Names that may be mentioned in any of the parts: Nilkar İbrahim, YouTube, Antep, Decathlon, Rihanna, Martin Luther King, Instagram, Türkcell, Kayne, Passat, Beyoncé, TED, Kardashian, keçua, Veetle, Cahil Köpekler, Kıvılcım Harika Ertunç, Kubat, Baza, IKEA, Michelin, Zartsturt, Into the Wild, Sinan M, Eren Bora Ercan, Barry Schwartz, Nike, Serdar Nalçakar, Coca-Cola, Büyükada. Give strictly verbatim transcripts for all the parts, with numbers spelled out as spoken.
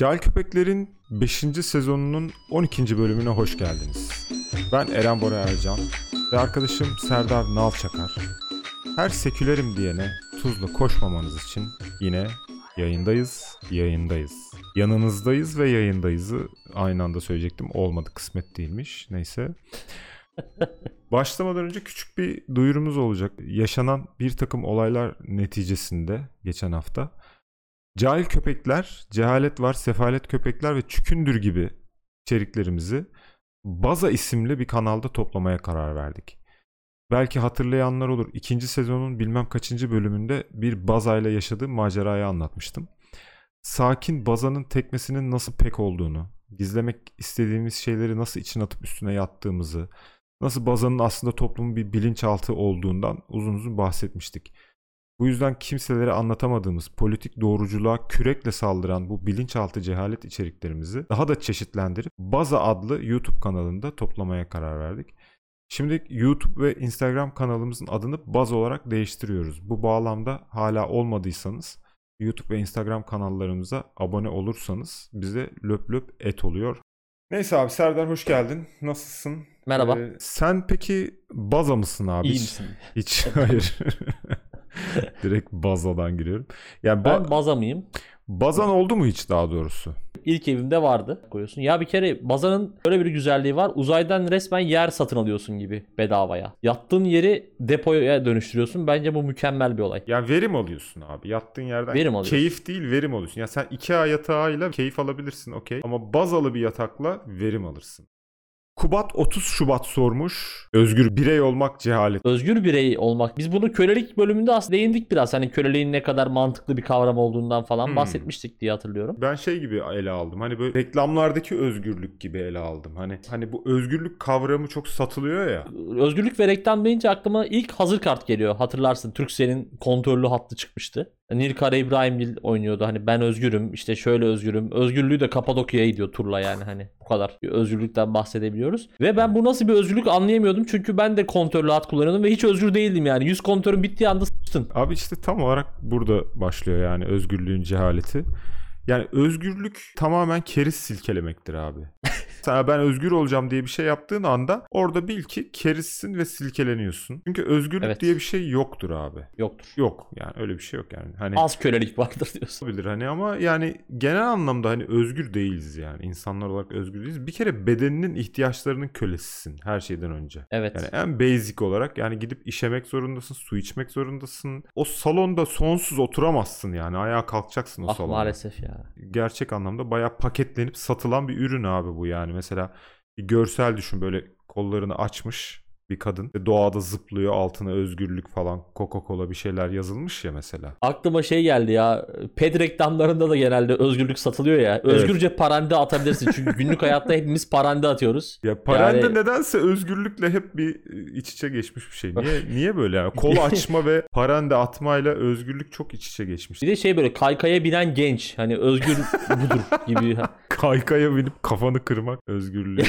Cahil Köpekler'in beşinci sezonunun on ikinci bölümüne hoş geldiniz. Ben Eren Bora Ercan ve arkadaşım Serdar Nalçakar. Her sekülerim diyene tuzla koşmamanız için yine yayındayız, yayındayız. Yanınızdayız ve yayındayızı aynı anda söyleyecektim. Olmadı, kısmet değilmiş. Neyse. Başlamadan önce küçük bir duyurumuz olacak. Yaşanan bir takım olaylar neticesinde geçen hafta Cahil Köpekler, Cehalet Var, Sefalet Köpekler ve Çükündür gibi içeriklerimizi Baza isimli bir kanalda toplamaya karar verdik. Belki hatırlayanlar olur. İkinci sezonun bilmem kaçıncı bölümünde bir Baza'yla yaşadığım macerayı anlatmıştım. Sakin Baza'nın tekmesinin nasıl pek olduğunu, gizlemek istediğimiz şeyleri nasıl içine atıp üstüne yattığımızı, nasıl Baza'nın aslında toplumun bir bilinçaltı olduğundan uzun uzun bahsetmiştik. Bu yüzden kimselere anlatamadığımız politik doğruculuğa kürekle saldıran bu bilinçaltı cehalet içeriklerimizi daha da çeşitlendirip Baza adlı YouTube kanalında toplamaya karar verdik. Şimdi YouTube ve Instagram kanalımızın adını Baza olarak değiştiriyoruz. Bu bağlamda hala olmadıysanız YouTube ve Instagram kanallarımıza abone olursanız bize löp löp et oluyor. Neyse abi, Serdar hoş geldin. Nasılsın? Merhaba. Ee, sen peki Baza mısın abi? İyi misin? Hiç, hiç hayır. Direkt Baza'dan giriyorum. Yani ba- ben Baza mıyım? Bazan oldu mu hiç daha doğrusu? İlk evimde vardı. Koyuyorsun. Ya bir kere Baza'nın böyle bir güzelliği var. Uzaydan resmen yer satın alıyorsun gibi bedavaya. Yattığın yeri depoya dönüştürüyorsun. Bence bu mükemmel bir olay. Yani verim alıyorsun abi. Yattığın yerden verim alıyorsun. Keyif değil, verim alıyorsun. Yani sen IKEA yatağıyla keyif alabilirsin, okey. Ama Bazalı bir yatakla verim alırsın. Kubat otuz Şubat sormuş. Özgür birey olmak cehalet. Özgür birey olmak. Biz bunu kölelik bölümünde aslında değindik biraz. Hani köleliğin ne kadar mantıklı bir kavram olduğundan falan hmm. bahsetmiştik diye hatırlıyorum. Ben şey gibi ele aldım. Hani böyle reklamlardaki özgürlük gibi ele aldım. Hani hani bu özgürlük kavramı çok satılıyor ya. Özgürlük ve reklam deyince aklıma ilk hazır kart geliyor. Hatırlarsın, Türkcell'in kontörlü hattı çıkmıştı. Nilkar İbrahim oynuyordu. Hani ben özgürüm, işte şöyle özgürüm. Özgürlüğü de Kapadokya'ya gidiyor turla yani. Hani bu kadar özgürlükten bahsedebiliyoruz. Ve ben bu nasıl bir özgürlük anlayamıyordum. Çünkü ben de kontörlü hat kullanıyordum ve hiç özgür değildim yani. Yüz kontörün bittiği anda s**tın. Abi işte tam olarak burada başlıyor yani özgürlüğün cehaleti. Yani özgürlük tamamen keriz silkelemektir abi. Sana ben özgür olacağım diye bir şey yaptığın anda orada bil ki kerizsin ve silkeleniyorsun. Çünkü özgürlük evet. diye bir şey yoktur abi. Yoktur. Yok yani, öyle bir şey yok yani. Hani az kölelik vardır diyorsun. Olabilir hani, ama yani genel anlamda hani özgür değiliz yani. İnsanlar olarak özgür değiliz. Bir kere bedeninin ihtiyaçlarının kölesisin her şeyden önce. Evet. Yani en basic olarak yani gidip işemek zorundasın, su içmek zorundasın. O salonda sonsuz oturamazsın yani. Ayağa kalkacaksın o ah, salonda. Maalesef ya. Gerçek anlamda bayağı paketlenip satılan bir ürün abi bu yani. Mesela bir görsel düşün, böyle kollarını açmış bir kadın doğada zıplıyor, altına özgürlük falan Coca-Cola bir şeyler yazılmış ya mesela. Aklıma şey geldi ya, P E D reklamlarında da genelde özgürlük satılıyor ya. Özgürce evet. parande atabilirsin çünkü günlük hayatta hepimiz parande atıyoruz. Ya parande yani... nedense özgürlükle hep bir iç içe geçmiş bir şey. Niye niye böyle yani? Kol açma ve parande atmayla özgürlük çok iç içe geçmiş. Bir de şey, böyle kaykaya binen genç, hani özgür budur gibi. Kaykaya binip kafanı kırmak özgürlüğü.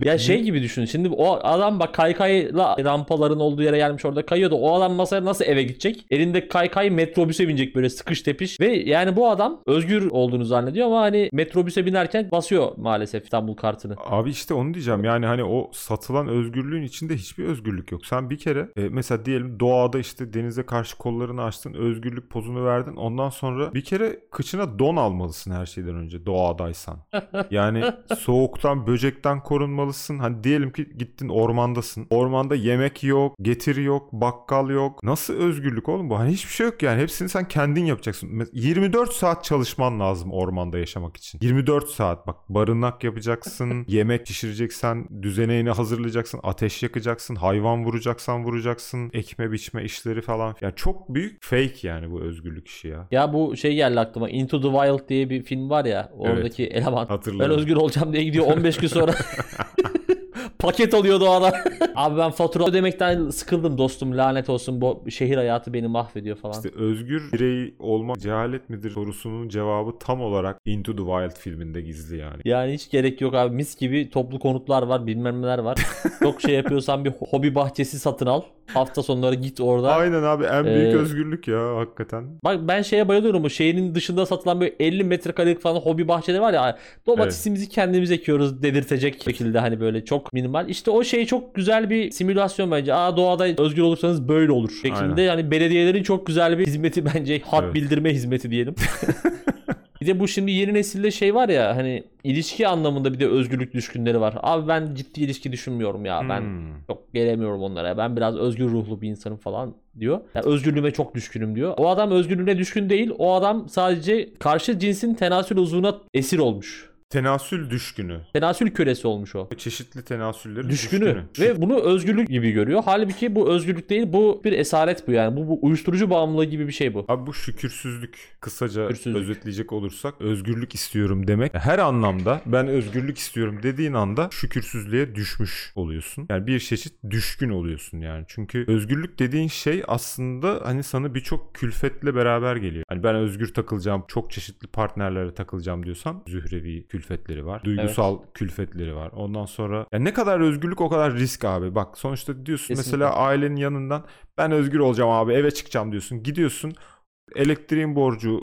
Ya şey gibi düşün. Şimdi o adam bak kaykayla rampaların olduğu yere gelmiş, orada kayıyordu. O adam masaya nasıl eve gidecek? Elinde kaykay metrobüse binecek böyle sıkış tepiş. Ve yani bu adam özgür olduğunu zannediyor ama hani metrobüse binerken basıyor maalesef İstanbul kartını. Abi işte onu diyeceğim. Yani hani o satılan özgürlüğün içinde hiçbir özgürlük yok. Sen bir kere e, mesela diyelim doğada işte denize karşı kollarını açtın. Özgürlük pozunu verdin. Ondan sonra bir kere kıçına don almalısın her şeyden önce. Doğada adaysan. Yani soğuktan, böcekten korunmalısın. Hani diyelim ki gittin ormandasın. Ormanda yemek yok, getir yok, bakkal yok. Nasıl özgürlük oğlum bu? Hani hiçbir şey yok yani. Hepsini sen kendin yapacaksın. yirmi dört saat çalışman lazım ormanda yaşamak için. yirmi dört saat bak, barınak yapacaksın, yemek pişireceksen, düzeneğini hazırlayacaksın, ateş yakacaksın, hayvan vuracaksan vuracaksın, ekme biçme işleri falan. Yani çok büyük fake yani bu özgürlük işi ya. Ya bu şey geldi aklıma. Into the Wild diye bir film var ya. Orada evet. Eleman ben özgür olacağım diye gidiyor, on beş gün sonra Paket alıyordu o adam. Abi ben fatura ödemekten sıkıldım dostum, lanet olsun, bu şehir hayatı beni mahvediyor falan. İşte özgür birey olmak cehalet midir sorusunun cevabı tam olarak Into the Wild filminde gizli yani. Yani hiç gerek yok abi, mis gibi toplu konutlar var, bilmem neler var. Çok şey yapıyorsan bir hobi bahçesi satın al. Hafta sonları git orada. Aynen abi, en büyük ee, özgürlük ya hakikaten. Bak ben şeye bayılıyorum, bu şehrin dışında satılan böyle elli metrekarelik falan hobi bahçeleri var ya. Domatesimizi evet. kendimiz ekiyoruz dedirtecek şekilde, hani böyle çok minimal. İşte o şey çok güzel bir simülasyon bence. Aa doğada özgür olursanız böyle olur şeklinde. Yani belediyelerin çok güzel bir hizmeti bence. Hat evet. bildirme hizmeti diyelim. Bir de bu şimdi yeni nesilde şey var ya, hani ilişki anlamında bir de özgürlük düşkünleri var. Abi ben ciddi ilişki düşünmüyorum ya. Hmm. Ben çok gelemiyorum onlara. Ben biraz özgür ruhlu bir insanım falan diyor. Yani özgürlüğüme çok düşkünüm diyor. O adam özgürlüğüne düşkün değil. O adam sadece karşı cinsin tenasül uzvuna esir olmuş. Tenasül düşkünü. Tenasül kölesi olmuş o. Çeşitli tenasüllerin düşkünü. düşkünü. Ve bunu özgürlük gibi görüyor. Halbuki bu özgürlük değil, bu bir esaret bu yani. Bu, bu uyuşturucu bağımlılığı gibi bir şey bu. Abi bu şükürsüzlük. Kısaca şükürsüzlük. Özetleyecek olursak, özgürlük istiyorum demek. Her anlamda ben özgürlük istiyorum dediğin anda şükürsüzlüğe düşmüş oluyorsun. Yani bir çeşit düşkün oluyorsun yani. Çünkü özgürlük dediğin şey aslında hani sana birçok külfetle beraber geliyor. Hani ben özgür takılacağım, çok çeşitli partnerlere takılacağım diyorsan zührevi külfet. külfetleri var. Duygusal evet. külfetleri var. Ondan sonra ya ne kadar özgürlük o kadar risk abi. Bak sonuçta diyorsun kesinlikle. Mesela ailenin yanından ben özgür olacağım abi, eve çıkacağım diyorsun. Gidiyorsun, elektriğin borcu,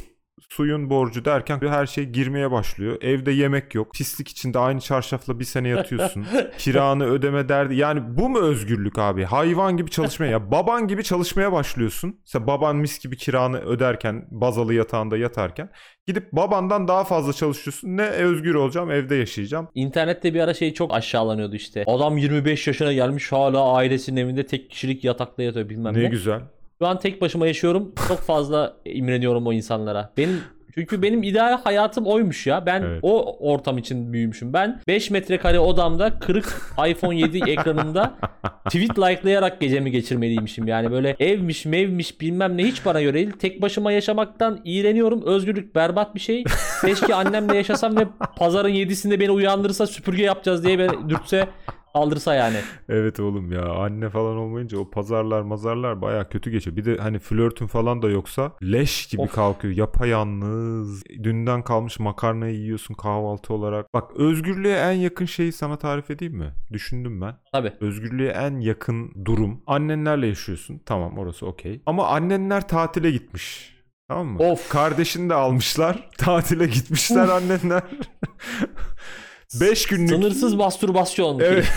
suyun borcu derken her şey girmeye başlıyor. Evde yemek yok. Pislik içinde aynı çarşafla bir sene yatıyorsun. Kiranı ödeme derdi. Yani bu mu özgürlük abi? Hayvan gibi çalışmaya. Ya baban gibi çalışmaya başlıyorsun. Mesela baban mis gibi kiranı öderken, bazalı yatağında yatarken gidip babandan daha fazla çalışıyorsun. Ne özgür olacağım, evde yaşayacağım. İnternette bir ara şey çok aşağılanıyordu işte. Adam yirmi beş yaşına gelmiş, hala ailesinin evinde tek kişilik yatakta yatıyor bilmem ne. Ne güzel. Şu an tek başıma yaşıyorum. Çok fazla imreniyorum o insanlara. Benim çünkü benim ideal hayatım oymuş ya. Ben evet. o ortam için büyümüşüm. Ben beş metrekare odamda kırık iPhone yedi ekranımda tweet likelayarak gecemi geçirmeliymişim. Yani böyle evmiş mevmiş bilmem ne hiç bana göre değil. Tek başıma yaşamaktan iğreniyorum. Özgürlük berbat bir şey. Keşke annemle yaşasam ve pazarın yedisinde beni uyandırırsa, süpürge yapacağız diye beni dürtse, aldırsa yani. Evet oğlum ya, anne falan olmayınca o pazarlar mazarlar baya kötü geçiyor. Bir de hani flörtün falan da yoksa leş gibi of. kalkıyor. Yapayalnız. Dünden kalmış makarnayı yiyorsun kahvaltı olarak. Bak özgürlüğe en yakın şeyi sana tarif edeyim mi? Düşündüm ben. Tabii. Özgürlüğe en yakın durum. Annenlerle yaşıyorsun. Tamam, orası okey. Ama annenler tatile gitmiş. Tamam mı? Of. Kardeşini de almışlar. Tatile gitmişler of. annenler. beş günlük sınırsız mastürbasyon. Evet.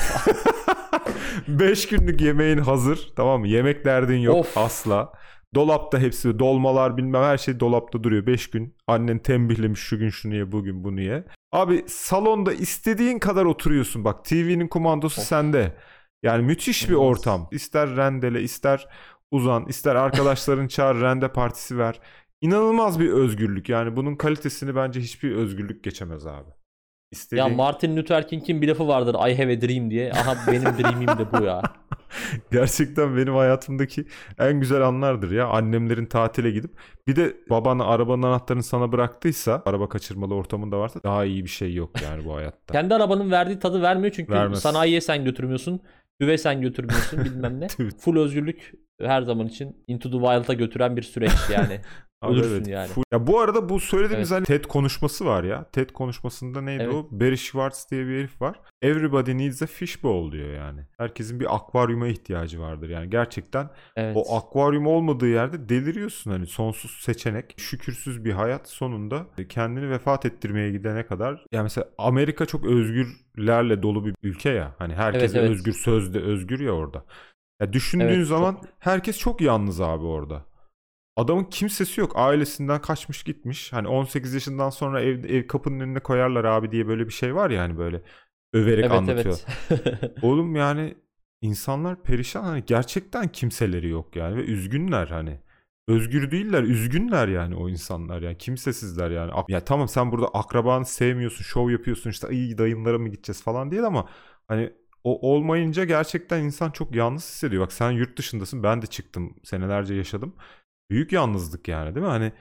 beş günlük yemeğin hazır. Tamam mı? Yemek derdin yok of. asla. Dolapta hepsi, dolmalar bilmem her şey dolapta duruyor. beş gün annen tembihlemiş, şu gün şunu ye, bugün bunu ye. Abi salonda istediğin kadar oturuyorsun. Bak T V'nin kumandosu of. sende. Yani müthiş of. bir ortam. İster rendele, ister uzan, ister arkadaşların çağır, rende partisi ver. İnanılmaz bir özgürlük. Yani bunun kalitesini bence hiçbir özgürlük geçemez abi. İstediğin... Ya Martin Luther King'in bir lafı vardır, I have a dream diye. Aha benim dream'im de bu ya. Gerçekten benim hayatımdaki en güzel anlardır ya. Annemlerin tatile gidip, bir de baban arabanın anahtarını sana bıraktıysa, araba kaçırmalı ortamında varsa daha iyi bir şey yok yani bu hayatta. Kendi arabanın verdiği tadı vermiyor çünkü. Vermez. Sanayiye sen götürmüyorsun, üve sen götürmüyorsun bilmem ne. Full özgürlük her zaman için Into the Wild'a götüren bir süreç yani. Abi evet. yani. Ya bu arada bu söylediğimiz evet. hani TED konuşması var ya. TED konuşmasında neydi evet. o? Barry Schwartz diye bir herif var. Everybody needs a fishbowl diyor yani. Herkesin bir akvaryuma ihtiyacı vardır. Yani gerçekten evet. o akvaryum olmadığı yerde deliriyorsun hani, sonsuz seçenek. Şükürsüz bir hayat sonunda kendini vefat ettirmeye gidene kadar. Yani mesela Amerika çok özgürlerle dolu bir ülke ya. Hani herkes evet, özgür evet. sözde özgür ya orada. Ya düşündüğün evet, zaman çok... herkes çok yalnız abi orada. Adamın kimsesi yok. Ailesinden kaçmış gitmiş. Hani on sekiz yaşından sonra ev, ev kapının önüne koyarlar abi diye böyle bir şey var ya hani, böyle överek evet, anlatıyor. Evet. Oğlum yani insanlar perişan. Hani gerçekten kimseleri yok yani ve üzgünler hani. Özgür değiller, üzgünler yani o insanlar yani, kimsesizler yani. Ya tamam sen burada akrabanı sevmiyorsun, şov yapıyorsun işte, iyi dayımlara mı gideceğiz falan değil ama hani o olmayınca gerçekten insan çok yalnız hissediyor. Bak sen yurt dışındasın, ben de çıktım, senelerce yaşadım. Büyük yalnızlık yani değil mi? Hani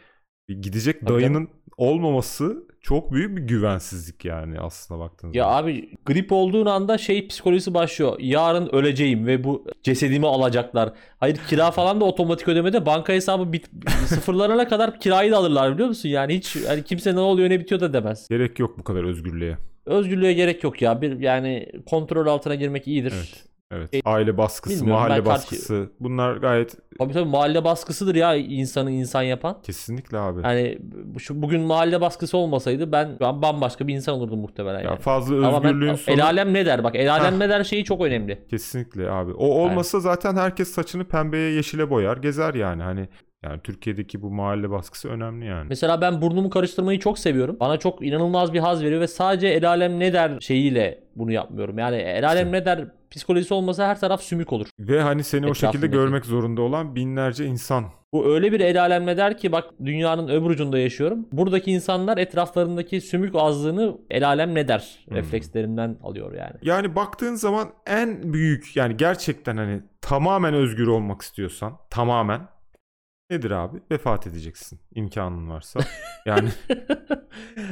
Gidecek tabii dayının canım olmaması çok büyük bir güvensizlik yani aslında baktığınız ya zaman. Abi grip olduğun anda şey psikolojisi başlıyor. Yarın öleceğim ve bu cesedimi alacaklar. Hayır, kira falan da otomatik ödemede, banka hesabı bit- sıfırlanana kadar kirayı da alırlar biliyor musun? Yani hiç yani kimse ne oluyor ne bitiyor da demez. Gerek yok bu kadar özgürlüğe. Özgürlüğe gerek yok ya. Bir, yani kontrol altına girmek iyidir. Evet. Evet. Aile baskısı, bilmiyorum, mahalle baskısı. Karşı... Bunlar gayet... Tabii tabii mahalle baskısıdır ya insanı insan yapan. Kesinlikle abi. Yani şu, bugün mahalle baskısı olmasaydı ben, ben bambaşka bir insan olurdum muhtemelen. Ya yani. Fazla ama özgürlüğün ben, sonu... El alem ne der? Bak el alem Heh. ne der şeyi çok önemli. Kesinlikle abi. O olmasa yani zaten herkes saçını pembeye yeşile boyar gezer yani hani. Yani Türkiye'deki bu mahalle baskısı önemli yani. Mesela ben burnumu karıştırmayı çok seviyorum. Bana çok inanılmaz bir haz veriyor ve sadece el alem ne der şeyiyle bunu yapmıyorum. Yani el alem ne der psikolojisi olmasa her taraf sümük olur. Ve hani seni etrafındaki o şekilde görmek zorunda olan binlerce insan. Bu öyle bir el alem ne der ki bak dünyanın öbür ucunda yaşıyorum. Buradaki insanlar etraflarındaki sümük azlığını el alem ne der hmm. reflekslerinden alıyor yani. Yani baktığın zaman en büyük yani gerçekten hani tamamen özgür olmak istiyorsan tamamen. Nedir abi? Vefat edeceksin. İmkanın varsa. Yani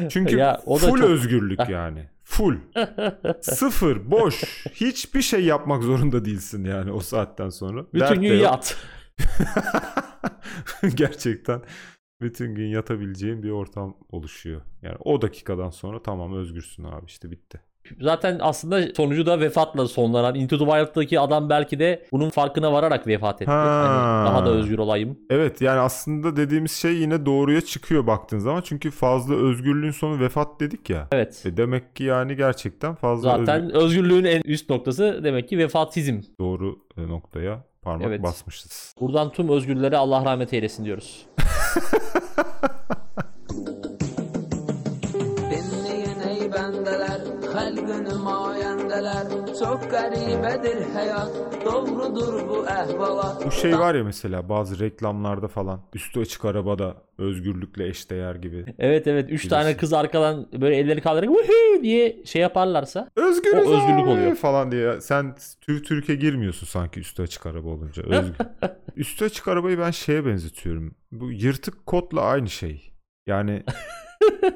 çünkü ya, o da full çok... özgürlük yani. Full. Sıfır, boş. Hiçbir şey yapmak zorunda değilsin yani o saatten sonra. Bütün Dert gün yat. Gerçekten bütün gün yatabileceğin bir ortam oluşuyor. Yani o dakikadan sonra tamam özgürsün abi işte bitti. Zaten aslında sonucu da vefatla sonlanan Into the Wild'daki adam belki de bunun farkına vararak vefat etti. Yani daha da özgür olayım. Evet yani aslında dediğimiz şey yine doğruya çıkıyor baktığın zaman. Çünkü fazla özgürlüğün sonu vefat dedik ya. Evet. E demek ki yani gerçekten fazla özgürlük. Zaten özgür... özgürlüğün en üst noktası demek ki vefatizm. Doğru noktaya parmak evet. basmışız. Buradan tüm özgürlere Allah rahmet eylesin diyoruz. Bu şey var ya mesela bazı reklamlarda falan üstü açık arabada özgürlükle eşdeğer gibi. Evet evet üç tane kız arkadan böyle ellerini kaldırarak vuhuu diye şey yaparlarsa özgürüz o özgürlük oluyor falan diye. Sen Türkiye girmiyorsun sanki üstü açık araba olunca. Özgür. Üstü açık arabayı ben şeye benzetiyorum. Bu yırtık kotla aynı şey. Yani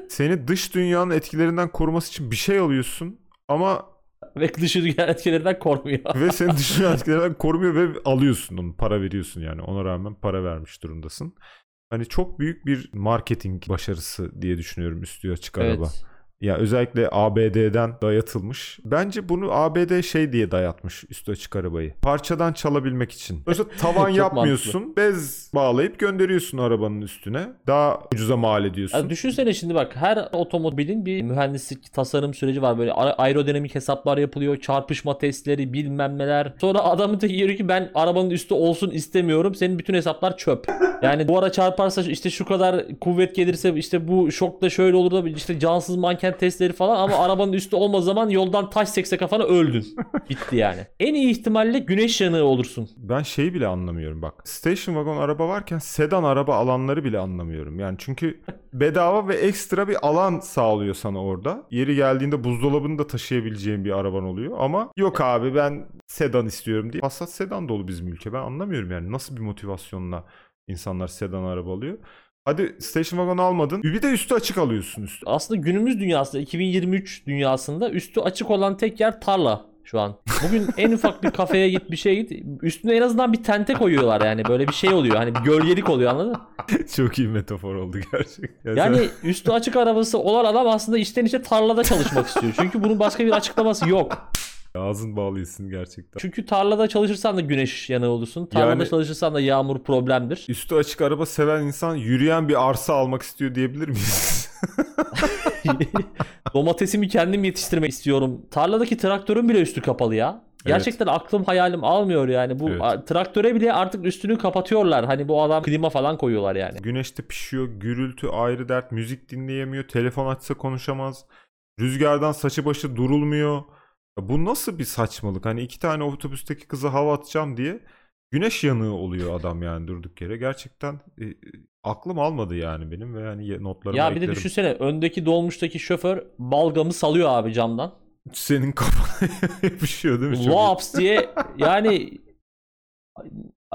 seni dış dünyanın etkilerinden koruması için bir şey alıyorsun ama ve dış dünyanın etkilerinden korumuyor. Ve seni dış dünyanın etkilerinden korumuyor ve alıyorsun onu, para veriyorsun yani. Ona rağmen para vermiş durumdasın. Hani çok büyük bir marketing başarısı diye düşünüyorum üstü açık evet. araba. Ya yani özellikle A B D'den dayatılmış. Bence bunu A B D şey diye dayatmış üstü açık arabayı. Parçadan çalabilmek için. Mesela tavan yapmıyorsun. Mantıklı. Bez bağlayıp gönderiyorsun arabanın üstüne. Daha ucuza mal ediyorsun. Ya düşünsene şimdi bak her otomobilin bir mühendislik tasarım süreci var. Böyle aerodinamik hesaplar yapılıyor. Çarpışma testleri bilmem neler. Sonra adamın teki diyor ki ben arabanın üstü olsun istemiyorum. Senin bütün hesaplar çöp. Yani duvara çarparsa işte şu kadar kuvvet gelirse işte bu şokta şöyle olur da işte cansız manken testleri falan ama arabanın üstü olmadığı zaman yoldan taş sekse kafana öldün. Bitti yani. En iyi ihtimalle güneş yanığı olursun. Ben şeyi bile anlamıyorum bak. Station wagon araba varken sedan araba alanları bile anlamıyorum. Yani çünkü bedava ve ekstra bir alan sağlıyor sana orada. Yeri geldiğinde buzdolabını da taşıyabileceğin bir araban oluyor ama yok abi ben sedan istiyorum diye. Passat sedan dolu bizim ülke. Ben anlamıyorum yani nasıl bir motivasyonla insanlar sedan araba alıyor. Hadi station wagon almadın. Bir de üstü açık alıyorsun üstü. Aslında günümüz dünyasında iki bin yirmi üç dünyasında üstü açık olan tek yer tarla şu an. Bugün en ufak bir kafeye git bir şeye git. Üstüne en azından bir tente koyuyorlar yani. Böyle bir şey oluyor. Hani bir gölgelik oluyor anladın mı? Çok iyi metafor oldu gerçekten. Yani üstü açık arabası olan adam aslında içten içe tarlada çalışmak istiyor. Çünkü bunun başka bir açıklaması yok. Ağzın bağlısın gerçekten. Çünkü tarlada çalışırsan da güneş yanığı olursun. Tarlada yani, çalışırsan da yağmur problemdir. Üstü açık araba seven insan yürüyen bir arsa almak istiyor diyebilir miyiz? Domatesimi kendim yetiştirmek istiyorum. Tarladaki traktörün bile üstü kapalı ya. Gerçekten evet. Aklım hayalim almıyor yani. Bu evet. Traktöre bile artık üstünü kapatıyorlar. Hani bu adam klima falan koyuyorlar yani. Güneşte pişiyor, gürültü ayrı dert, müzik dinleyemiyor, telefon açsa konuşamaz. Rüzgardan saçı başı durulmuyor. Bu nasıl bir saçmalık? Hani iki tane otobüsteki kıza hava atacağım diye güneş yanığı oluyor adam yani durduk yere. Gerçekten e, aklım almadı yani benim ve yani notlarıma ya eklerim. Bir de düşünsene öndeki dolmuştaki şoför balgamı salıyor abi camdan. Senin kafana yapışıyor değil mi? Lops diye yani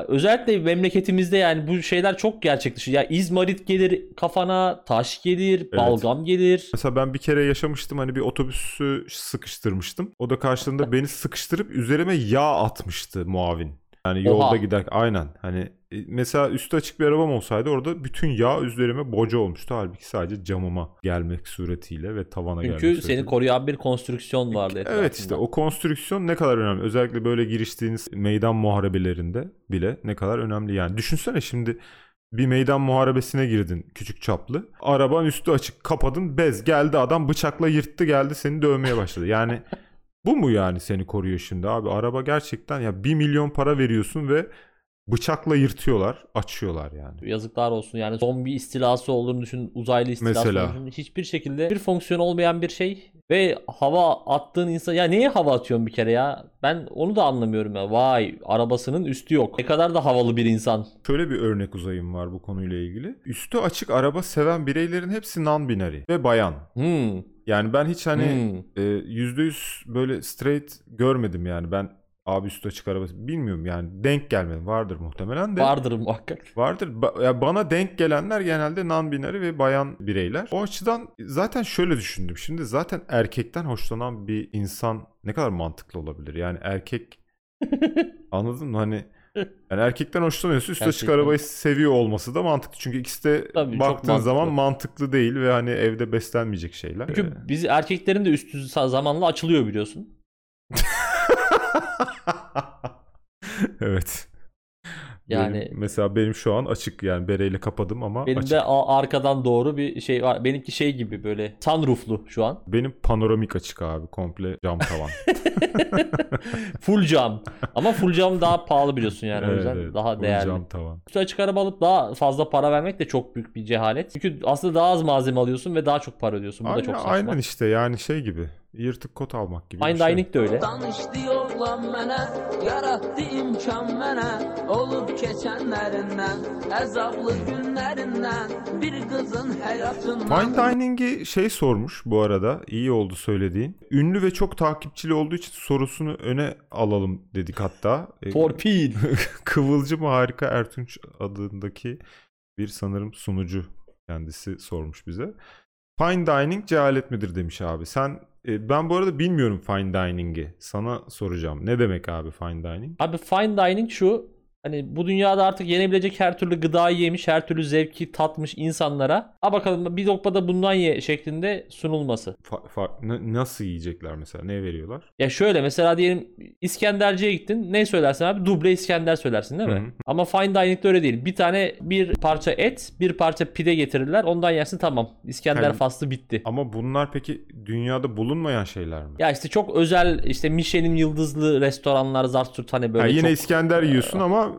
Özellikle memleketimizde yani bu şeyler çok gerçekleşiyor. Yani izmarit gelir kafana, taş gelir, evet, balgam gelir. Mesela ben bir kere yaşamıştım, hani bir otobüsü sıkıştırmıştım. O da karşılığında beni sıkıştırıp üzerime yağ atmıştı muavin. Yani yolda Oha. gider aynen. Hani mesela üstü açık bir arabam olsaydı orada bütün yağ üzerime boca olmuştu. Halbuki sadece camıma gelmek suretiyle ve tavana Çünkü gelmek suretiyle. Çünkü seni koruyan bir konstrüksiyon vardı etrafında. Evet, işte o konstrüksiyon ne kadar önemli. Özellikle böyle giriştiğiniz meydan muharebelerinde bile ne kadar önemli yani. Düşünsene şimdi bir meydan muharebesine girdin küçük çaplı. Araban üstü açık, kapadın, bez geldi, adam bıçakla yırttı, geldi seni dövmeye başladı. Yani bu mu yani seni koruyor şimdi abi? Araba gerçekten ya, bir milyon para veriyorsun ve bıçakla yırtıyorlar, açıyorlar yani. Yazıklar olsun yani, zombi istilası olduğunu düşün, uzaylı istilası mesela olduğunu düşün. Hiçbir şekilde bir fonksiyonu olmayan bir şey ve hava attığın insan, ya neye hava atıyorsun bir kere ya? Ben onu da anlamıyorum ya. Vay, arabasının üstü yok. Ne kadar da havalı bir insan. Şöyle bir örnek uzayım var bu konuyla ilgili. Üstü açık araba seven bireylerin hepsi non-binary ve bayan. Hmm. Yani ben hiç hani hmm. e, yüzde yüz böyle straight görmedim yani ben. Abi üstü açık arabası bilmiyorum yani, denk gelmedim, vardır muhtemelen de. Vardır muhakkak. Vardır. Ba- ya bana denk gelenler genelde non-binary ve bayan bireyler. O açıdan zaten şöyle düşündüm. Şimdi zaten erkekten hoşlanan bir insan ne kadar mantıklı olabilir? Yani erkek anladın mı? Hani yani erkekten hoşlanıyorsa üstü açık arabayı seviyor olması da mantıklı. Çünkü ikisi de tabii, baktığın zaman mantıklı değil ve hani evde beslenmeyecek şeyler. Çünkü ee... biz erkeklerin de üstü zamanla açılıyor biliyorsun. Evet. Yani benim, mesela benim şu an açık yani, bereyle kapadım ama benim açık. Benim de arkadan doğru bir şey var. Benimki şey gibi böyle sunrooflu şu an. Benim panoramik açık abi, komple cam tavan. Full cam. Ama full cam daha pahalı biliyorsun yani, evet, o yüzden evet, daha değerli. Cam tavan. Üstü açık araba alıp daha fazla para vermek de çok büyük bir cehalet. Çünkü aslında daha az malzeme alıyorsun ve daha çok para ödüyorsun. Bu aynen, da çok saçma. Aynen işte yani şey gibi. Yırtık kot almak gibi. Fine dining şey de öyle. Danış diyor lan bana, yarattı imkan bana, olup geçenlerinden, azaplı günlerinden, bir kızın hayatından. Fine dining'i şey sormuş bu arada, iyi oldu söylediğin. Ünlü ve çok takipçili olduğu için sorusunu öne alalım dedik hatta. Torpil. Kıvılcım Harika Ertunç adındaki bir sanırım sunucu kendisi sormuş bize. Fine dining cehalet midir demiş abi. Sen Ben bu arada bilmiyorum fine dining'i. Sana soracağım. Ne demek abi fine dining? Abi fine dining şu. Hani bu dünyada artık yenebilecek her türlü gıdayı yemiş, her türlü zevki tatmış insanlara. Ha bakalım bir lokmada bundan ye şeklinde sunulması. Fa- fa- nasıl yiyecekler mesela? Ne veriyorlar? Ya şöyle mesela diyelim İskenderci'ye gittin. Ne söylersin abi? Duble İskender söylersin değil mi? Hı-hı. Ama fine dining'de öyle değil. Bir tane bir parça et, bir parça pide getirirler. Ondan yersin, tamam. İskender yani, faslı bitti. Ama bunlar peki dünyada bulunmayan şeyler mi? Ya işte çok özel, işte Michelin yıldızlı restoranlar, Zartsturt hani böyle. Ha, yine çok... İskender yiyorsun ama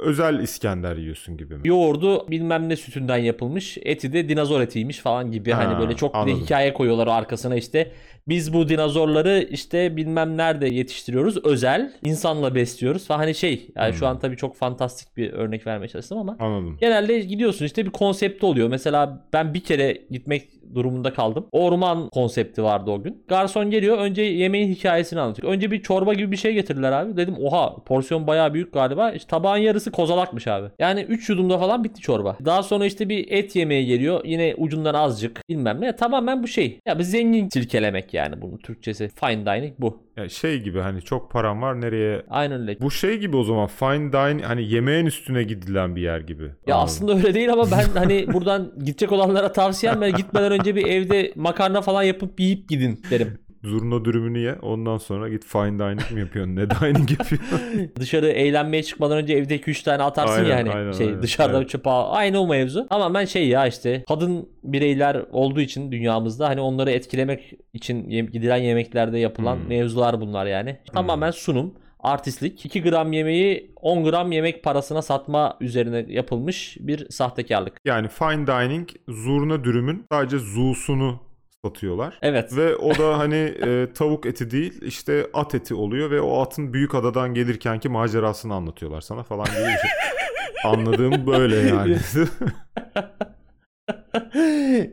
özel İskender yiyorsun gibi mi? Yoğurdu bilmem ne sütünden yapılmış, eti de dinozor etiymiş falan gibi. Ha, hani böyle çok bir hikaye koyuyorlar arkasına işte. Biz bu dinozorları işte bilmem nerede yetiştiriyoruz, özel insanla besliyoruz falan, hani şey yani. hmm. Şu an tabii çok fantastik bir örnek vermeye çalıştım ama anladım. Genelde gidiyorsun işte bir konsepti oluyor. Mesela ben bir kere gitmek durumunda kaldım. Orman konsepti vardı o gün. Garson geliyor, önce yemeğin hikayesini anlatıyor. Önce bir çorba gibi bir şey getirdiler abi. Dedim oha, porsiyon bayağı büyük galiba. İşte tabağın yarısı kozalakmış abi. Yani üç yudumda falan bitti çorba. Daha sonra işte bir et yemeği geliyor. Yine ucundan azıcık bilmem ne. Tamamen bu şey. Ya bir zengin silkelemek yani, bunun Türkçesi. Fine dining bu. Ya şey gibi hani çok param var nereye? Aynen öyle. Bu şey gibi o zaman, fine dining hani yemeğin üstüne gidilen bir yer gibi. Ya anladım. Aslında öyle değil ama ben hani buradan gidecek olanlara tavsiyem, ben gitmeden önce bir evde makarna falan yapıp yiyip gidin derim. Zurna dürümünü ye, ondan sonra git fine dining mi yapıyorsun, ne dining yapıyorsun? Dışarı eğlenmeye çıkmadan önce evde iki üç tane atarsın yani ya hani şey aynen. Dışarıda evet. Çöpe aynı o mevzu. Ama ben şey ya işte kadın bireyler olduğu için dünyamızda hani onları etkilemek için gidilen yemeklerde yapılan hmm. mevzular bunlar yani. Hmm. Tamamen sunum, artistlik, iki gram yemeği on gram yemek parasına satma üzerine yapılmış bir sahtekarlık. Yani fine dining zurna dürümün sadece zuusunu satıyorlar. Evet. Ve o da hani e, tavuk eti değil işte at eti oluyor ve o atın Büyükada'dan gelirkenki macerasını anlatıyorlar sana falan gibi bir şey. Anladığım böyle yani.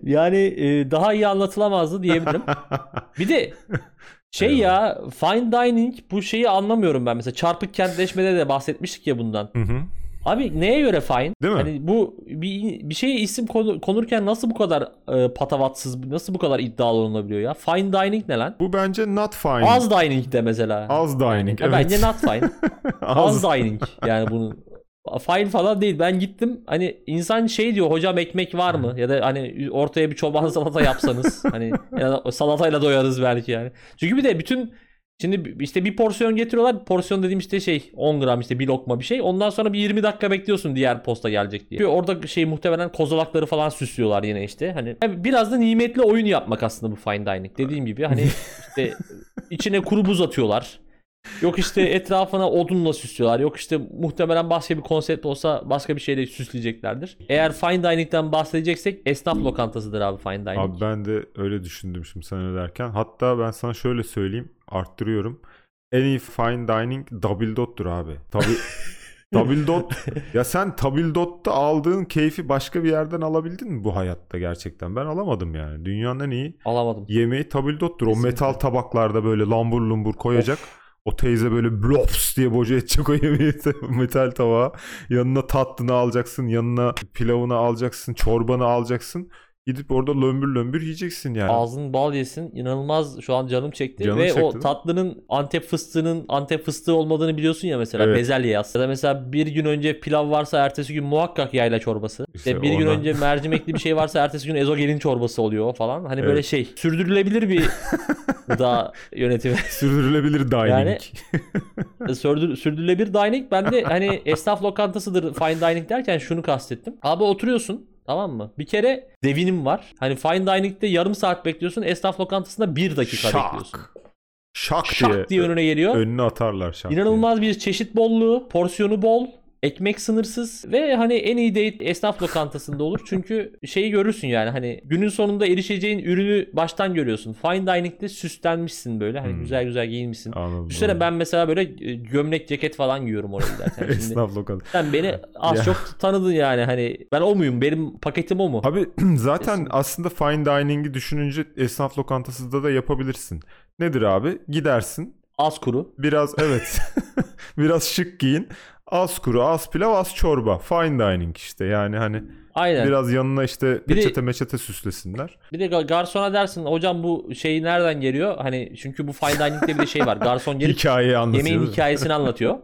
Yani e, daha iyi anlatılamazdı diyebilirim. Bir de Şey evet. ya fine dining bu şeyi anlamıyorum ben mesela. Çarpık kentleşmede de bahsetmiştik ya bundan. Hı hı. Abi neye göre fine? Değil mi? Hani bu bir, bir şeye isim konurken nasıl bu kadar e, patavatsız, nasıl bu kadar iddialı olunabiliyor ya? Fine dining ne lan? Bu bence not fine. Az dining de mesela. Az dining yani, evet. Bence not fine. Az. Az dining yani bunun. Fine falan değil. Ben gittim hani insan şey diyor, hocam ekmek var mı? Ya da hani ortaya bir çoban salata yapsanız. Hani ya salatayla doyarız belki yani. Çünkü bir de bütün... Şimdi işte bir porsiyon getiriyorlar. Porsiyon dediğim işte şey on gram işte bir lokma bir şey. Ondan sonra bir yirmi dakika bekliyorsun diğer posta gelecek diye. Orada şey muhtemelen kozalakları falan süslüyorlar yine işte. Hani biraz da nimetli oyun yapmak aslında bu fine dining. Dediğim gibi hani işte içine kuru buz atıyorlar. Yok işte etrafına odunla süslüyorlar. Yok işte muhtemelen başka bir konsept olsa başka bir şeyle süsleyeceklerdir. Eğer fine dining'den bahsedeceksek esnaf lokantasıdır abi fine dining. Abi ben de öyle düşündüm şimdi sen öyle derken. Hatta ben sana şöyle söyleyeyim, arttırıyorum. En iyi fine dining double dot'tur abi. Tabii double dot. Ya sen double dot'ta aldığın keyfi başka bir yerden alabildin mi bu hayatta gerçekten? Ben alamadım yani. Dünyanın en iyi alamadım. Yemeği double dot'tur. Kesinlikle. O metal tabaklarda böyle lambur lumbur koyacak. Of. O teyze böyle blops diye boca edecek o yemeği metal tavağa. Yanına tatlını alacaksın, yanına pilavını alacaksın, çorbanı alacaksın. Gidip orada lömbür lömbür yiyeceksin yani. Ağzın bal yesin. İnanılmaz şu an canım çekti. Canım Ve çekti, o tatlının Antep fıstığının Antep fıstığı olmadığını biliyorsun ya mesela. Evet. Bezelye yaz. Ya da mesela bir gün önce pilav varsa ertesi gün muhakkak yayla çorbası. İşte işte bir ona... gün önce mercimekli bir şey varsa ertesi gün ezogelin çorbası oluyor falan. Hani evet. böyle şey sürdürülebilir bir gıda yönetimi. Sürdürülebilir dining. Yani, sürdür, sürdürülebilir dining. Ben de hani esnaf lokantasıdır fine dining derken şunu kastettim. Abi oturuyorsun. Tamam mı? Bir kere devinim var. Hani fine dining'de yarım saat bekliyorsun. Esnaf lokantasında bir dakika şak. bekliyorsun. Şak, şak diye, diye önüne geliyor. Önüne atarlar şak. İnanılmaz diye. Bir çeşit bolluğu, porsiyonu bol, ekmek sınırsız ve hani en iyi date esnaf lokantasında olur. Çünkü şeyi görürsün yani hani günün sonunda erişeceğin ürünü baştan görüyorsun. Fine dining'de süslenmişsin böyle. Hani hmm. güzel güzel giyinmişsin. Düşünsene ben mesela böyle gömlek ceket falan giyiyorum oraya giderken. Esnaf lokantası. Sen beni az ya. çok tanıdın yani hani ben o muyum? Benim paketim o mu? Abi zaten Kesinlikle. aslında fine dining'i düşününce esnaf lokantasında da yapabilirsin. Nedir abi? Gidersin. Az kuru. Biraz evet. Biraz şık giyin. Az kuru, az pilav, az çorba. Fine dining işte yani hani Aynen. biraz yanına işte peçete meçete süslesinler. Bir de garsona dersin hocam bu şey nereden geliyor? Hani çünkü bu fine dining'de bir de şey var. Garson gelip hikayeyi anlatıyor. Yemeğin hikayesini anlatıyor.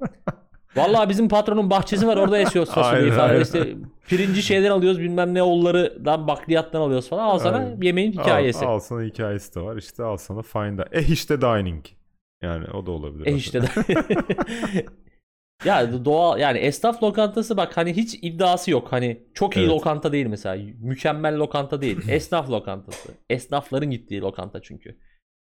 Vallahi bizim patronun bahçesi var orada esiyoruz fasulyeyi falan. İşte pirinci şeyden alıyoruz bilmem ne ollarıdan bakliyattan alıyoruz falan. Al sana Aynen. yemeğin hikayesi. Al, al sana hikayesi de var işte al sana fine dining. Eh işte dining. Yani o da olabilir. Eh işte Ya doğal yani esnaf lokantası bak hani hiç iddiası yok. Hani çok iyi evet. lokanta değil mesela. Mükemmel lokanta değil. Esnaf lokantası. Esnafların gittiği lokanta çünkü.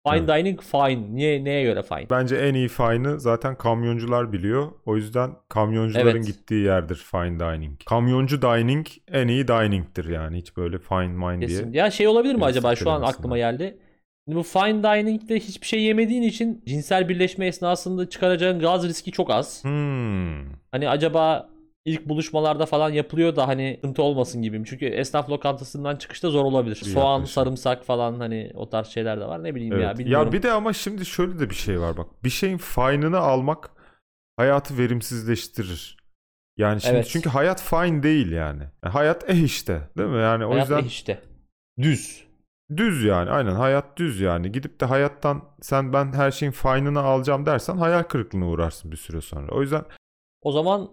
Fine evet. dining fine. Niye neye göre fine? Bence en iyi fine'ı zaten kamyoncular biliyor. O yüzden kamyoncuların evet. gittiği yerdir fine dining. Kamyoncu dining en iyi dining'tir yani. Hiç böyle fine mine Kesin. diye. Ya şey olabilir mi acaba şu an aklıma geldi. Bu fine dining'de hiçbir şey yemediğin için cinsel birleşme esnasında çıkaracağın gaz riski çok az. Hmm. Hani acaba ilk buluşmalarda falan yapılıyor da hani sıkıntı olmasın gibi mi? Çünkü esnaf lokantasından çıkışta zor olabilir. İyi Soğan, yaklaşım. sarımsak falan hani o tarz şeyler de var. Ne bileyim evet. ya bilmiyorum. Ya bir de ama şimdi şöyle de bir şey var bak. Bir şeyin fine'ını almak hayatı verimsizleştirir. Yani şimdi evet. çünkü hayat fine değil yani. Hayat eh işte değil mi? Yani o hayat yüzden eh işte. Düz. Düz yani aynen hayat düz yani gidip de hayattan sen ben her şeyin fine'ını alacağım dersen hayal kırıklığına uğrarsın bir süre sonra o yüzden. O zaman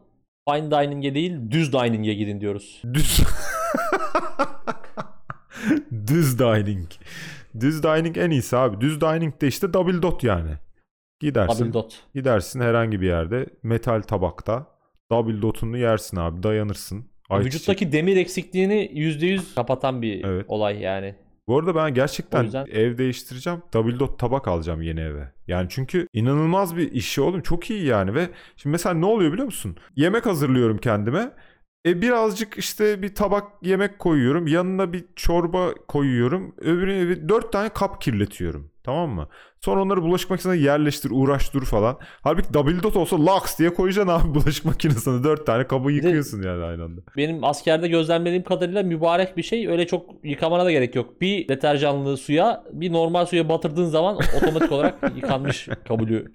fine dining'e değil düz dining'e gidin diyoruz. Düz düz dining düz dining en iyisi abi düz dining de işte double dot yani gidersin double dot. gidersin herhangi bir yerde metal tabakta double dot'unu yersin abi dayanırsın. Ay Vücuttaki çiçek. demir eksikliğini yüzde yüz kapatan bir evet. olay yani. Bu arada ben gerçekten yüzden... ev değiştireceğim. Double dot tabak alacağım yeni eve. Yani çünkü inanılmaz bir işi oğlum. Çok iyi yani ve şimdi mesela ne oluyor biliyor musun? Yemek hazırlıyorum kendime. E birazcık işte bir tabak yemek koyuyorum. Yanına bir çorba koyuyorum. Öbürüne dört tane kap kirletiyorum. Tamam mı? Sonra onları bulaşık makinesine yerleştir, uğraş dur falan. Halbuki double dot olsa laks diye koyacaksın abi bulaşık makinesine. Dört tane kabı yıkıyorsun yani aynı anda. Benim askerde gözlemlediğim kadarıyla mübarek bir şey. Öyle çok yıkamana da gerek yok. Bir deterjanlı suya, bir normal suya batırdığın zaman otomatik olarak yıkanmış kabulü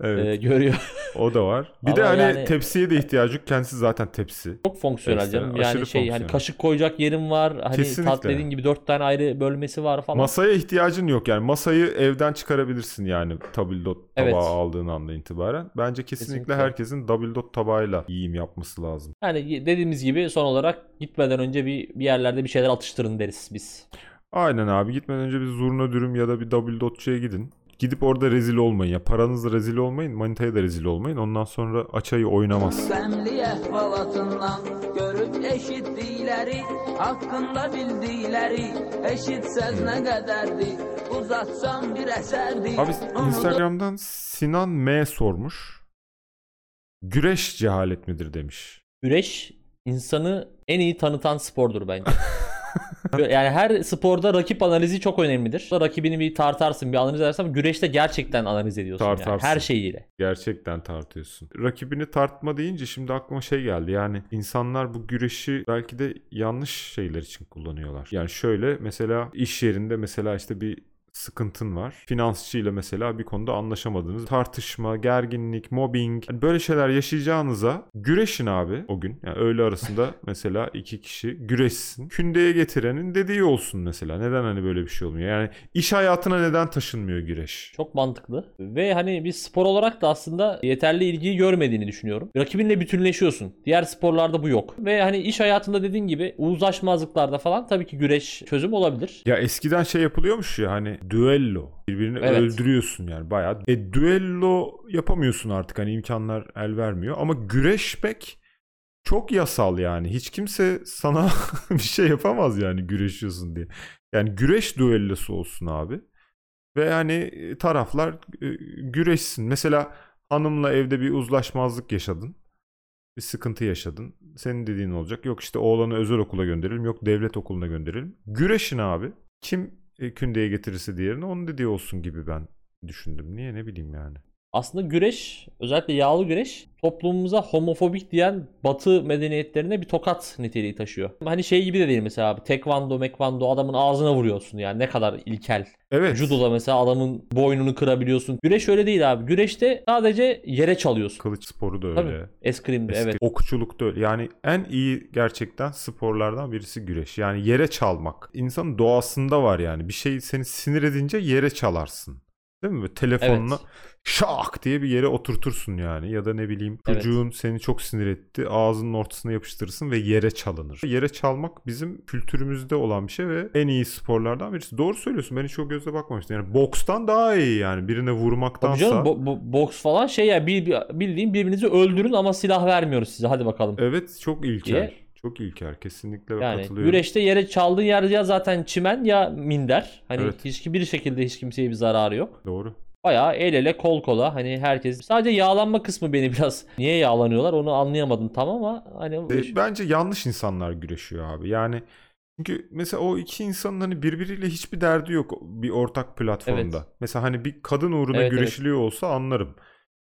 evet. e, görüyor. O da var. Bir ama de hani yani... tepsiye de ihtiyacı yok. Kendisi zaten tepsi. Çok fonksiyonel Ekstra, canım. Yani şey hani kaşık koyacak yerim var. Hani kesinlikle. Tat dediğin gibi dört tane ayrı bölmesi var falan. Masaya ihtiyacın yok yani. Masayı evden çıkarabilirsin yani double dot tabağı evet. aldığın anda itibaren. Bence kesinlikle, kesinlikle herkesin double dot tabağıyla yiyim yapması lazım. Yani dediğimiz gibi son olarak gitmeden önce bir, bir yerlerde bir şeyler atıştırın deriz biz. Aynen abi, gitmeden önce bir zurna dürüm ya da bir double dotçuya gidin. Gidip orada rezil olmayın ya. Paranızla rezil olmayın, manitaya da rezil olmayın. Ondan sonra açayı oynamaz. Semli ehvalatından görüp eşittikleri, hakkında bildikleri, eşitsez ne kadardı, uzatsam bir eserdi. Abi Instagram'dan Sinan M sormuş. Güreş cehalet midir demiş. Güreş insanı en iyi tanıtan spordur bence. Yani her sporda rakip analizi çok önemlidir. Rakibini bir tartarsın, bir analiz edersen, güreşte gerçekten analiz ediyorsun. Yani. Her şeyiyle. Gerçekten tartıyorsun. Rakibini tartma deyince şimdi aklıma şey geldi. Yani insanlar bu güreşi belki de yanlış şeyler için kullanıyorlar. Yani şöyle mesela iş yerinde mesela işte bir sıkıntın var. Finansçıyla mesela bir konuda anlaşamadınız. Tartışma, gerginlik, mobbing. Yani böyle şeyler yaşayacağınıza güreşin abi o gün. Yani öğle arasında mesela iki kişi güreşsin. Kündeye getirenin dediği olsun mesela. Neden hani böyle bir şey olmuyor? Yani iş hayatına neden taşınmıyor güreş? Çok mantıklı. Ve hani bir spor olarak da aslında yeterli ilgiyi görmediğini düşünüyorum. Rakibinle bütünleşiyorsun. Diğer sporlarda bu yok. Ve hani iş hayatında dediğin gibi uzlaşmazlıklarda falan tabii ki güreş çözüm olabilir. Ya eskiden şey yapılıyormuş ya hani düello. Birbirini evet. öldürüyorsun yani bayağı. E düello yapamıyorsun artık hani imkanlar el vermiyor. Ama güreşmek çok yasal yani. Hiç kimse sana bir şey yapamaz yani güreşiyorsun diye. Yani güreş düellosu olsun abi. Ve hani taraflar güreşsin. Mesela hanımla evde bir uzlaşmazlık yaşadın. Bir sıkıntı yaşadın. Senin dediğin olacak. Yok işte oğlanı özel okula gönderelim. Yok devlet okuluna gönderelim. Güreşin abi. Kim kündeye getirirse diğerine onun dediği olsun gibi ben düşündüm. Niye ne bileyim yani. Aslında güreş, özellikle yağlı güreş toplumumuza homofobik diyen batı medeniyetlerine bir tokat niteliği taşıyor. Hani şey gibi de değil mesela abi. Tekvando, mekvando adamın ağzına vuruyorsun yani ne kadar ilkel. Evet. Judo'da mesela adamın boynunu kırabiliyorsun. Güreş öyle değil abi. Güreşte sadece yere çalıyorsun. Kılıç sporu da öyle. Tabii. Eskrimde Eskrim. Evet. Okçuluk da öyle. Yani en iyi gerçekten sporlardan birisi güreş. Yani yere çalmak. İnsanın doğasında var yani. Bir şey seni sinir edince yere çalarsın. Değil mi? Böyle telefonla evet. şak diye bir yere oturtursun yani. Ya da ne bileyim çocuğun evet. seni çok sinir etti. Ağzının ortasına yapıştırırsın ve yere çalınır. Yere çalmak bizim kültürümüzde olan bir şey ve en iyi sporlardan birisi. Doğru söylüyorsun. Ben hiç o gözle bakmamıştım. Yani bokstan daha iyi yani. Birine vurmaktansa. Canım, bo- bo- boks falan şey ya yani, bildiğin birbirinizi öldürün ama silah vermiyoruz size. Hadi bakalım. Evet çok ilkel. Diye. Çok ilker. Kesinlikle yani, katılıyorum. Güreşte yere çaldığın yer ya zaten çimen ya minder. Hani evet. hiçbir şekilde hiç kimseye bir zararı yok. Doğru. Bayağı el ele kol kola hani herkes. Sadece yağlanma kısmı beni biraz niye yağlanıyorlar onu anlayamadım tam ama. Hani... E, bence yanlış insanlar güreşiyor abi. Yani çünkü mesela o iki insanın hani birbiriyle hiçbir derdi yok bir ortak platformda. Evet. Mesela hani bir kadın uğruna evet, güreşiliyor evet. olsa anlarım.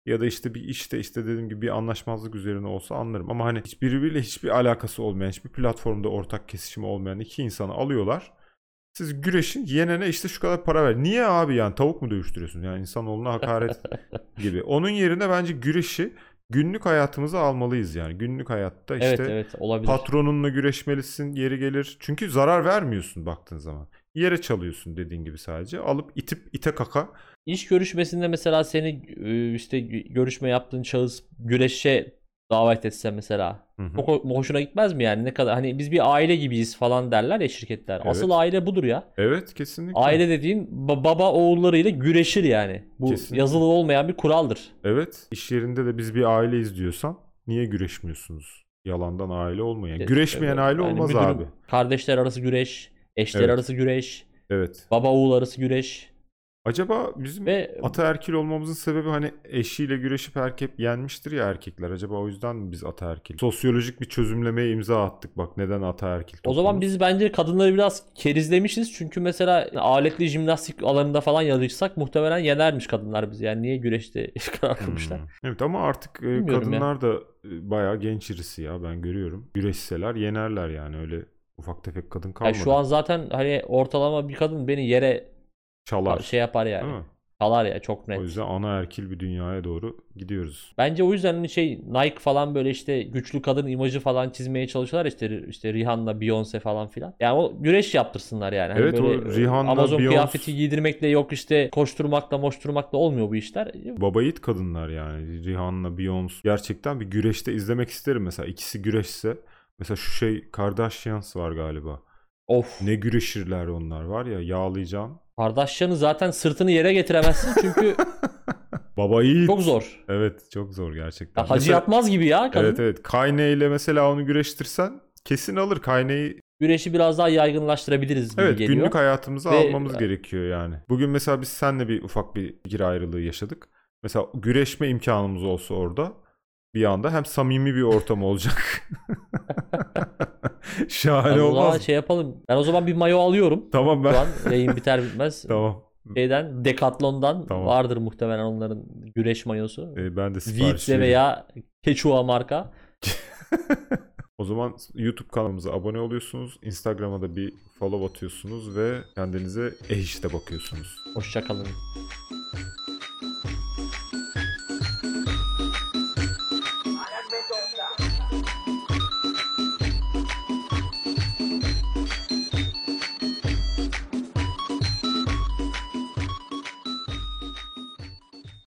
Ya da işte bir işte işte dediğim gibi bir anlaşmazlık üzerine olsa anlarım. Ama hani birbiriyle hiçbir alakası olmayan, hiçbir platformda ortak kesişimi olmayan iki insanı alıyorlar. Siz güreşin yenene işte şu kadar para ver. Niye abi yani tavuk mu dövüştürüyorsun? Yani insanoğluna hakaret gibi. Onun yerine bence güreşi günlük hayatımıza almalıyız yani. Günlük hayatta işte evet, evet, olabilir. Patronunla güreşmelisin yeri gelir. Çünkü zarar vermiyorsun baktığın zaman. Yere çalıyorsun dediğin gibi sadece. Alıp itip ite kaka. İş görüşmesinde mesela seni işte görüşme yaptığın şahıs güreşe davet etse mesela. Hı hı. Çok hoşuna gitmez mi yani? Ne kadar hani biz bir aile gibiyiz falan derler ya şirketler. Evet. Asıl aile budur ya. Evet kesinlikle. Aile dediğin baba oğullarıyla güreşir yani. Bu kesinlikle. Yazılı olmayan bir kuraldır. Evet. İş yerinde de biz bir aileyiz diyorsan niye güreşmiyorsunuz? Yalandan aile olmayan. Evet, güreşmeyen evet. aile yani olmaz müdürüm, abi. Kardeşler arası güreş. Eşler evet. arası güreş. Evet. Baba oğul arası güreş. Acaba bizim Ve, ataerkil olmamızın sebebi hani eşiyle güreşip erkek yenmiştir ya erkekler. Acaba o yüzden mi biz ataerkil? Sosyolojik bir çözümlemeye imza attık bak neden ataerkil toplumuz. O zaman biz bence kadınları biraz kerizlemişiz. Çünkü mesela aletli jimnastik alanında falan yarışsak muhtemelen yenermiş kadınlar bizi. Yani niye güreşte karar kılmışlar? Hmm. Evet ama artık Bilmiyorum kadınlar ya. da bayağı genç irisi ya ben görüyorum. Güreşseler yenerler yani öyle ufak tefek kadın kalmadı. Yani şu an zaten hani ortalama bir kadın beni yere... Çalar. Şey yapar yani. Çalar ya çok net. O yüzden anaerkil bir dünyaya doğru gidiyoruz. Bence o yüzden şey Nike falan böyle işte güçlü kadın imajı falan çizmeye çalışıyorlar işte işte Rihanna, Beyoncé falan filan. Yani o güreş yaptırsınlar yani. Hani evet böyle o Rihanna, Amazon Beyoncé... kıyafeti giydirmekle yok işte koşturmakla moşturmakla olmuyor bu işler. Baba yiğit kadınlar yani Rihanna, Beyoncé. Gerçekten bir güreşte izlemek isterim mesela ikisi güreşse. Mesela şu şey Kardashian var galiba. Of. Ne güreşirler onlar var ya yağlayacağım. Kardashian'ı zaten sırtını yere getiremezsin çünkü baba yiğit. Çok zor. Evet çok zor gerçekten. Ya, hacı mesela... yapmaz gibi ya kadın. Evet evet. Kayne ile mesela onu güreştirsen kesin alır Kayne'yi. Güreşi biraz daha yaygınlaştırabiliriz gibi evet, geliyor. Evet günlük hayatımıza Ve... almamız gerekiyor yani. Bugün mesela biz seninle bir ufak bir fikir ayrılığı yaşadık. Mesela güreşme imkanımız olsa orada bir anda hem samimi bir ortam olacak. Şahane ben olmaz. O zaman şey yapalım. Ben o zaman bir mayo alıyorum. Tamam ben. Şu an yayın biter bitmez. Tamam. Şeyden Decathlon'dan tamam. Vardır muhtemelen onların güreş mayosu. E, ben de sipariş Veetle veya keçua marka. O zaman YouTube kanalımıza abone oluyorsunuz. Instagram'a da bir follow atıyorsunuz ve kendinize eh işte bakıyorsunuz. Hoşça kalın.